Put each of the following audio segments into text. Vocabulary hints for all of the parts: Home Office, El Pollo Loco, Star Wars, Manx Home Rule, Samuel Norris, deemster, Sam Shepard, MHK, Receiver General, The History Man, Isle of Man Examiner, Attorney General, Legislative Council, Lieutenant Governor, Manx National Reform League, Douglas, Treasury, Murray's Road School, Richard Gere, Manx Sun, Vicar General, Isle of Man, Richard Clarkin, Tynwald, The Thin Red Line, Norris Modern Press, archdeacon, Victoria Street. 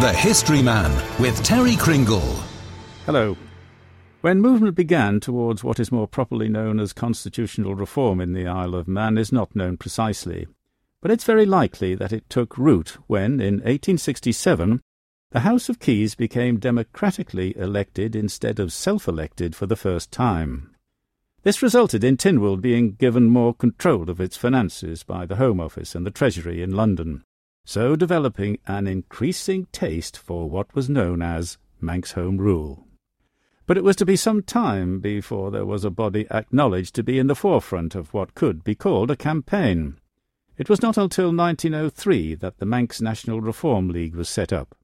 The History Man with Terry Cringle. Hello. When movement began towards what is more properly known as constitutional reform in the Isle of Man is not known precisely, but it's very likely that it took root when, in 1867, the House of Keys became democratically elected instead of self-elected for the first time. This resulted in Tynwald being given more control of its finances by the Home Office and the Treasury in London, so developing an increasing taste for what was known as Manx Home Rule. But it was to be some time before there was a body acknowledged to be in the forefront of what could be called a campaign. It was not until 1903 that the Manx National Reform League was set up.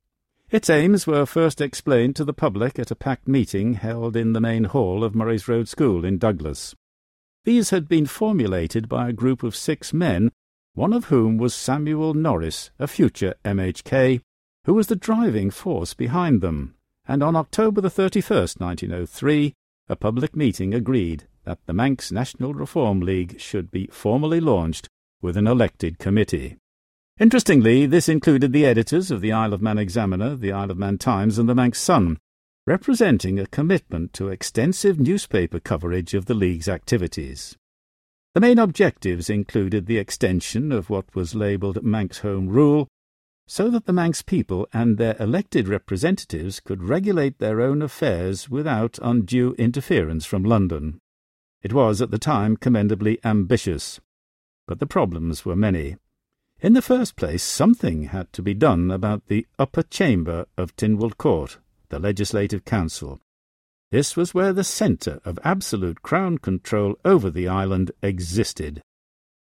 Its aims were first explained to the public at a packed meeting held in the main hall of Murray's Road School in Douglas. These had been formulated by a group of 6 men, one of whom was Samuel Norris, a future MHK, who was the driving force behind them, and on October the 31st, 1903, a public meeting agreed that the Manx National Reform League should be formally launched with an elected committee. Interestingly, this included the editors of the Isle of Man Examiner, the Isle of Man Times and the Manx Sun, representing a commitment to extensive newspaper coverage of the League's activities. The main objectives included the extension of what was labelled Manx Home Rule, so that the Manx people and their elected representatives could regulate their own affairs without undue interference from London. It was at the time commendably ambitious, but the problems were many. In the first place, something had to be done about the upper chamber of Tynwald Court, the Legislative Council. This was where the centre of absolute Crown control over the island existed.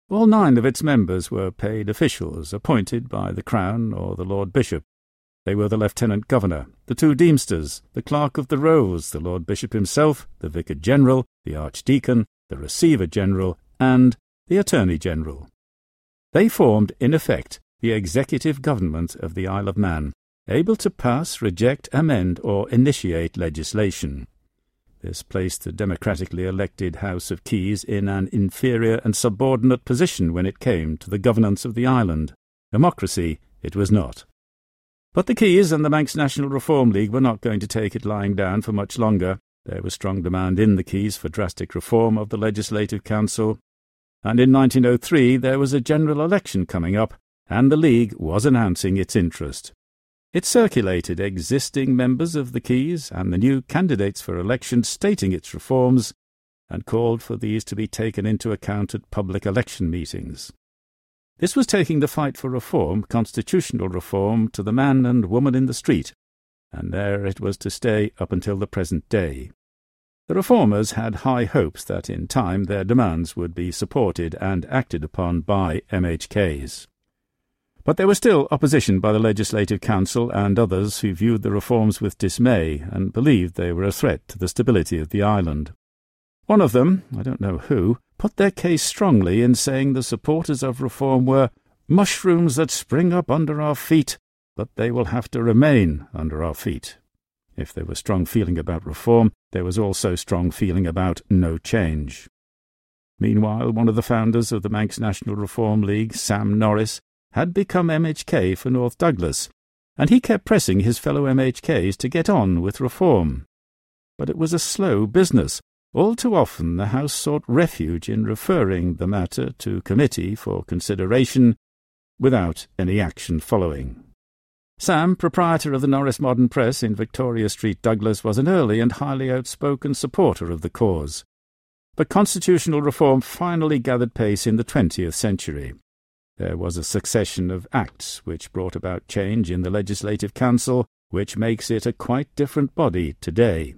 All 9 of its members were paid officials appointed by the Crown or the Lord Bishop. They were the Lieutenant Governor, the 2 deemsters, the Clerk of the Rolls, the Lord Bishop himself, the Vicar General, the Archdeacon, the Receiver General, and the Attorney General. They formed, in effect, the executive government of the Isle of Man, able to pass, reject, amend, or initiate legislation. This placed the democratically elected House of Keys in an inferior and subordinate position when it came to the governance of the island. Democracy it was not. But the Keys and the Manx National Reform League were not going to take it lying down for much longer. There was strong demand in the Keys for drastic reform of the Legislative Council, and in 1903 there was a general election coming up, and the League was announcing its interest. It circulated existing members of the Keys and the new candidates for election stating its reforms and called for these to be taken into account at public election meetings. This was taking the fight for reform, constitutional reform, to the man and woman in the street, and there it was to stay up until the present day. The reformers had high hopes that in time their demands would be supported and acted upon by MHKs. But there was still opposition by the Legislative Council and others who viewed the reforms with dismay and believed they were a threat to the stability of the island. One of them, I don't know who, put their case strongly in saying the supporters of reform were mushrooms that spring up under our feet, but they will have to remain under our feet. If there was strong feeling about reform, there was also strong feeling about no change. Meanwhile, one of the founders of the Manx National Reform League, Sam Norris, had become MHK for North Douglas, and he kept pressing his fellow MHKs to get on with reform. But it was a slow business. All too often the House sought refuge in referring the matter to committee for consideration without any action following. Sam, proprietor of the Norris Modern Press in Victoria Street, Douglas, was an early and highly outspoken supporter of the cause. But constitutional reform finally gathered pace in the 20th century. There was a succession of acts which brought about change in the Legislative Council, which makes it a quite different body today.